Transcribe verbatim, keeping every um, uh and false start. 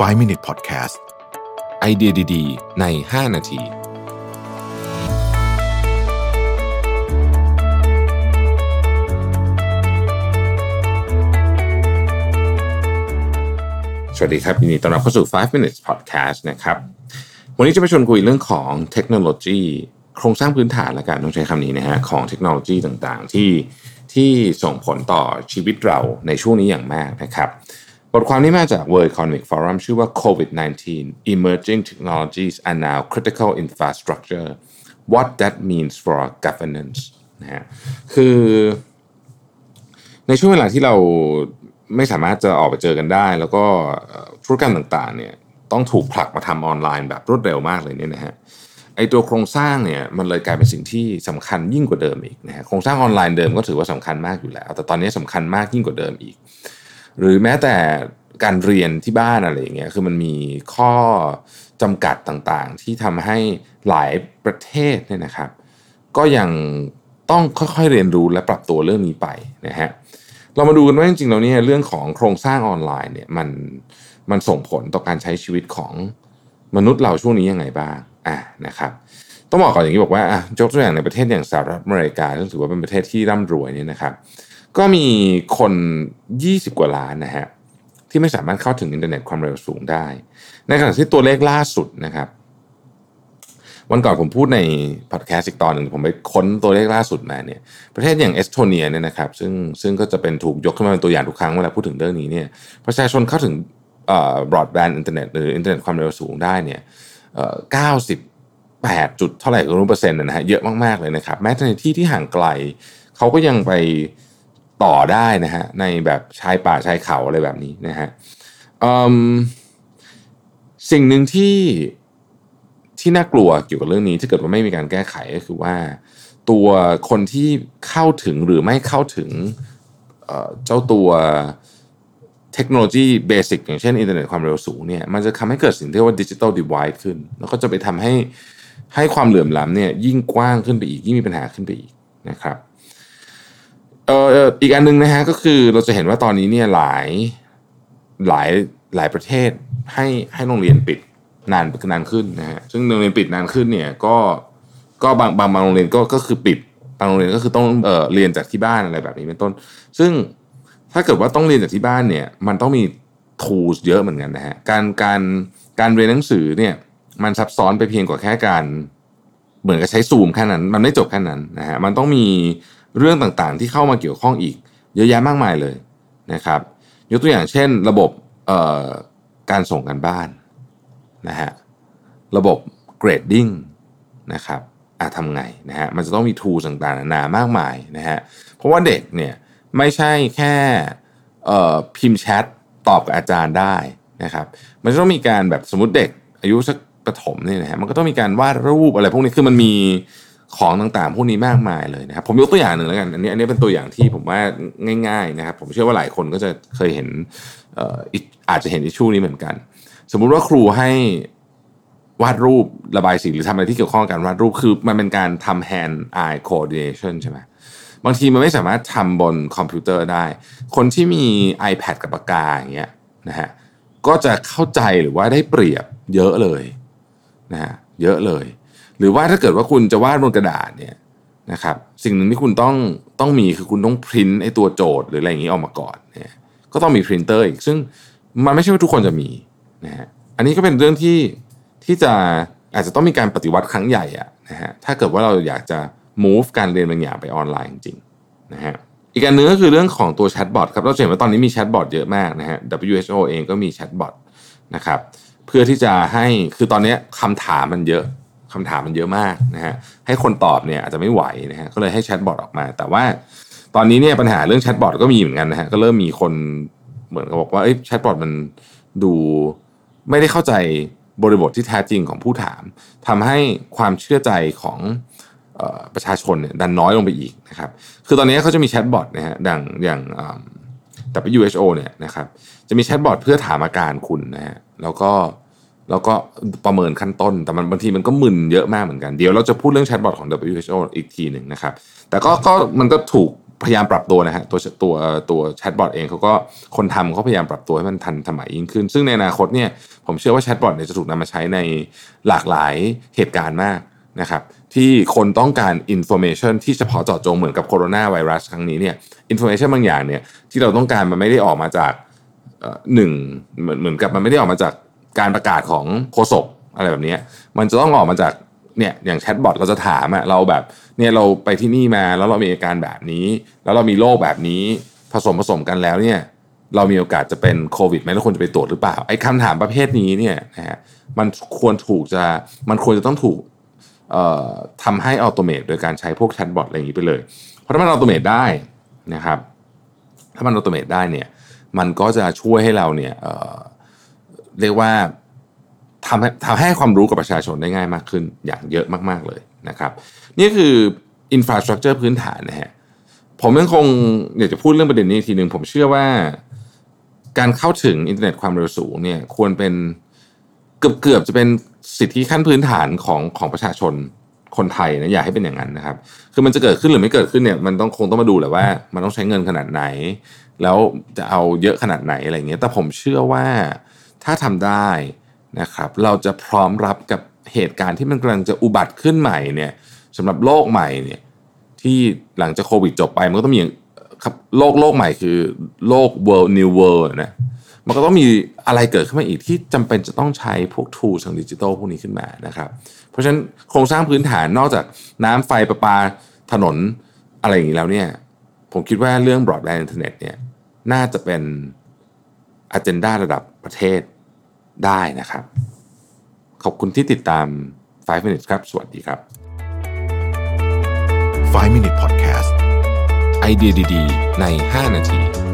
ไฟว์ มินิท Podcast ไอเดียดีๆในห้านาทีสวัสดีครับยินดีต้อนรับเข้าสู่ไฟว์ มินิท Podcast นะครับวันนี้จะไปชวนคุยเรื่องของเทคโนโลยีโครงสร้างพื้นฐานละกันต้องใช้คำนี้นะฮะของเทคโนโลยีต่างๆที่ที่ส่งผลต่อชีวิตเราในช่วงนี้อย่างมากนะครับบทความนี้มาจาก World Economic Forum ชื่อว่า โควิด ไนน์ทีน Emerging Technologies and Now Critical Infrastructure What That Means for Our Governance นะฮะคือในช่วงเวลาที่เราไม่สามารถจะออกไปเจอกันได้แล้วก็ธุรกรรมต่างๆเนี่ยต้องถูกผลักมาทำออนไลน์แบบรวดเร็วมากเลยเนี่ยนะฮะไอ้ตัวโครงสร้างเนี่ยมันเลยกลายเป็นสิ่งที่สำคัญยิ่งกว่าเดิมอีกนะฮะโครงสร้างออนไลน์เดิมก็ถือว่าสำคัญมากอยู่แล้วแต่ตอนนี้สำคัญมากยิ่งกว่าเดิมอีกหรือแม้แต่การเรียนที่บ้านอะไรอย่างเงี้ยคือมันมีข้อจำกัดต่างๆที่ทำให้หลายประเทศเนี่ยนะครับก็ยังต้องค่อยๆเรียนรู้และปรับตัวเรื่องนี้ไปนะฮะเรามาดูกันว่าจริงๆแล้วเนี่ยเรื่องของโครงสร้างออนไลน์เนี่ยมันมันส่งผลต่อการใช้ชีวิตของมนุษย์เราช่วงนี้ยังไงบ้างอ่ะนะครับต้องบอกก่อนอย่างนี้บอกว่าอ่ะยกตัวอย่างในประเทศอย่างสหรัฐอเมริกาซึ่งถือว่าเป็นประเทศที่ร่ำรวยเนี่ยนะครับก็มีคนยี่สิบกว่าล้านนะฮะที่ไม่สามารถเข้าถึงอินเทอร์เน็ตความเร็วสูงได้ในขณะที่ตัวเลขล่าสุดนะครับวันก่อนผมพูดในพอดแคสต์อีกตอนหนึ่งผมไปค้นตัวเลขล่าสุดมาเนี่ยประเทศอย่างเอสโตเนียเนี่ยนะครับซึ่งซึ่งก็จะเป็นถูกยกขึ้นมาเป็นตัวอย่างทุกครั้งเวลาพูดถึงเรื่องนี้เนี่ยประชาชนเข้าถึงเอ่อบรอดแบนด์อินเทอร์เน็ตหรืออินเทอร์เน็ตความเร็วสูงได้เนี่ยเอ่อเก้าสิบแปดจุดเท่าไหร่ก็รู้เปอร์เซ็นต์นะฮะเยอะมากๆเลยนะครับแม้ในที่ที่ห่างไกลเขาก็ยังไปต่อได้นะฮะในแบบชายป่าชายเขาอะไรแบบนี้นะฮะสิ่งหนึ่งที่ที่น่ากลัวเกี่ยวกับเรื่องนี้ถ้าเกิดว่าไม่มีการแก้ไขก็คือว่าตัวคนที่เข้าถึงหรือไม่เข้าถึง เอ่อ เจ้าตัวเทคโนโลยีเบสิกอย่างเช่นอินเทอร์เน็ตความเร็วสูงเนี่ยมันจะทำให้เกิดสิ่งที่เรียกว่าดิจิทัลดิวายด์ขึ้นแล้วก็จะไปทำให้ให้ความเหลื่อมล้ำเนี่ยยิ่งกว้างขึ้นไปอีกยิ่งมีปัญหาขึ้นไปอีกนะครับเอ่ออีกอันนึงนะฮะก็คือเราจะเห็นว่าตอนนี้เนี่ยหลายหลายหลายประเทศให้ให้โรงเรียนปิดนานนานขึ้นนะฮะซึ่งโรงเรียนปิดนานขึ้นเนี่ยก็ก็บางบางบางโรงเรียนก็ก็คือปิดบางโรงเรียนก็คือต้องเอ่อเรียนจากที่บ้านอะไรแบบนี้เป็นต้นซึ่งถ้าเกิดว่าต้องเรียนจากที่บ้านเนี่ยมันต้องมี tools เยอะเหมือนกันนะฮะการการการเรียนหนังสือเนี่ยมันซับซ้อนไปเพียงกว่าแค่การเหมือนกับใช้ซูมแค่นั้นมันไม่จบแค่นั้นนะฮะมันต้องมีเรื่องต่างๆที่เข้ามาเกี่ยวข้องอีกเยอะแยะมากมายเลยนะครับยกตัวอย่างเช่นระบบเอ่อการส่งการบ้านนะฮะระบบเกรดดิ้งนะครับอ่ะทำไงนะฮะมันจะต้องมี tools ต่างๆนานามากมายนะฮะเพราะว่าเด็กเนี่ยไม่ใช่แค่เอ่อพิมพ์แชทตอบกับอาจารย์ได้นะครับมันจะต้องมีการแบบสมมุติเด็กอายุสักประถมเนี่ยนะฮะมันก็ต้องมีการวาดรูปอะไรพวกนี้คือมันมีของต่างๆพวกนี้มากมายเลยนะครับผมยกตัวอย่างหนึ่งแล้วกันอันนี้อันนี้เป็นตัวอย่างที่ผมว่าง่ายๆนะครับผมเชื่อว่าหลายคนก็จะเคยเห็นเอ่ออาจจะเห็นอิชชูนี้เหมือนกันสมมุติว่าครูให้วาดรูประบายสีหรือทำอะไรที่เกี่ยวข้องกับการวาดรูปคือมันเป็นการทำ hand eye coordination ใช่ไหมบางทีมันไม่สามารถทำบนคอมพิวเตอร์ได้คนที่มี iPad กับปากกาอย่างเงี้ยนะฮะก็จะเข้าใจหรือว่าได้เปรียบเยอะเลยนะฮะเยอะเลยหรือว่าถ้าเกิดว่าคุณจะวาดบนกระดาษเนี่ยนะครับสิ่งหนึ่งที่คุณต้องต้องมีคือคุณต้องพิมพ์ไอ้ตัวโจทย์หรืออะไรอย่างนี้ออกมาก่อนเนี่ยก็ต้องมีพรินเตอร์อีกซึ่งมันไม่ใช่ว่าทุกคนจะมีนะฮะอันนี้ก็เป็นเรื่องที่ที่จะอาจจะต้องมีการปฏิวัติครั้งใหญ่อะนะฮะถ้าเกิดว่าเราอยากจะ move การเรียนบางอย่างไปออนไลน์จริงๆนะฮะอีกอันนึงก็คือเรื่องของตัวแชทบอทครับเราเห็นว่าตอนนี้มีแชทบอทเยอะมากนะฮะ ดับเบิลยู เอช โอ เองก็มีแชทบอทนะครับเพื่อที่จะให้คือตอนนี้คำถามมันเยอะคำถามมันเยอะมากนะฮะให้คนตอบเนี่ยอาจจะไม่ไหวนะฮะก็เลยให้แชทบอทออกมาแต่ว่าตอนนี้เนี่ยปัญหาเรื่องแชทบอทก็มีเหมือนกันนะฮะก็เริ่มมีคนเหมือนกับบอกว่าเอ้ยแชทบอทมันดูไม่ได้เข้าใจบริบทที่แท้จริงของผู้ถามทำให้ความเชื่อใจของเอ่อประชาชนเนี่ยดันน้อยลงไปอีกนะครับคือตอนนี้เขาจะมีแชทบอทนะฮะดังอย่างเอ่อ ดับเบิลยู เอช โอ เนี่ยนะครับจะมีแชทบอทเพื่อถามอาการคุณนะฮะแล้วก็แล้วก็ประเมินขั้นต้นแต่มันบางทีมันก็มึนเยอะมากเหมือนกันเดี๋ยวเราจะพูดเรื่องแชทบอทของ ดับเบิลยู เอช โอ อีกทีหนึ่งนะครับแต่ก็ก็มันก็ถูก พยายามปรับตัวนะฮะตัวตัวตัวแชทบอทเองเขาก็คนทำเขาพยายามปรับตัวให้มันทันสมัยยิ่งขึ้นซึ่งในอนาคตเนี่ยผมเชื่อว่าแชทบอทเนี่ยจะถูกนำมาใช้ในหลากหลายเหตุการณ์มากนะครับที่คนต้องการอินโฟเมชันที่เฉพาะเจาะจงเหมือนกับโคโรนาไวรัสครั้งนี้เนี่ยอินโฟเมชันบางอย่างเนี่ยที่เราต้องการมันไม่ได้ออกมาจากหนึ่งเหมือนเหมือนกับมันไม่ได้ออกมาจากการประกาศของโฆษกอะไรแบบนี้มันจะต้องออกมาจากเนี่ยอย่างแชทบอทเราจะถามอะเราแบบเนี่ยเราไปที่นี่มาแล้วเรามีอาการแบบนี้แล้วเรามีโรคแบบนี้ผสมผสมกันแล้วเนี่ยเรามีโอกาสจะเป็นโควิดไหมแล้วควรจะไปตรวจหรือเปล่าไอ้คำถามประเภทนี้เนี่ยนะฮะมันควรถูกจะมันควรจะต้องถูกเอ่อทำให้อัตโนมัติโดยการใช้พวกแชทบอทอะไรอย่างนี้ไปเลยเพราะถ้ามันอัตโนมัติได้นะครับถ้ามันอัตโนมัติได้เนี่ยมันก็จะช่วยให้เราเนี่ย เอ่อ เรียกว่าทำให้ทำให้ความรู้กับประชาชนได้ง่ายมากขึ้นอย่างเยอะมากๆเลยนะครับนี่คืออินฟราสตรัคเจอร์พื้นฐานนะฮะผมยังคงอยากจะพูดเรื่องประเด็นนี้อีกทีหนึ่งผมเชื่อว่าการเข้าถึงอินเทอร์เน็ตความเร็วสูงเนี่ยควรเป็นเกือบๆจะเป็นสิทธิขั้นพื้นฐานของของประชาชนคนไทยนะอยากให้เป็นอย่างนั้นนะครับคือมันจะเกิดขึ้นหรือไม่เกิดขึ้นเนี่ยมันต้องคงต้องมาดูแหละว่ามันต้องใช้เงินขนาดไหนแล้วจะเอาเยอะขนาดไหนอะไรเงี้ยแต่ผมเชื่อว่าถ้าทำได้นะครับเราจะพร้อมรับกับเหตุการณ์ที่มันกำลังจะอุบัติขึ้นใหม่เนี่ยสำหรับโลกใหม่เนี่ยที่หลังจากโควิดจบไปมันก็ต้องมีโลกโลกใหม่คือโลก World New World นะมันก็ต้องมีอะไรเกิดขึ้นมาอีกที่จำเป็นจะต้องใช้พวก tools ทางดิจิทัลพวกนี้ขึ้นมานะครับเพราะฉะนั้นโครงสร้างพื้นฐานนอกจากน้ำไฟประปาถนนอะไรอย่างนี้แล้วเนี่ยผมคิดว่าเรื่อง broadband อินเทอร์เน็ตเนี่ยน่าจะเป็น agenda ระดับประเทศได้นะครับขอบคุณที่ติดตามไฟว์ Minutes ครับสวัสดีครับไฟว์ Minute Podcast ไอเดียดีๆในห้านาที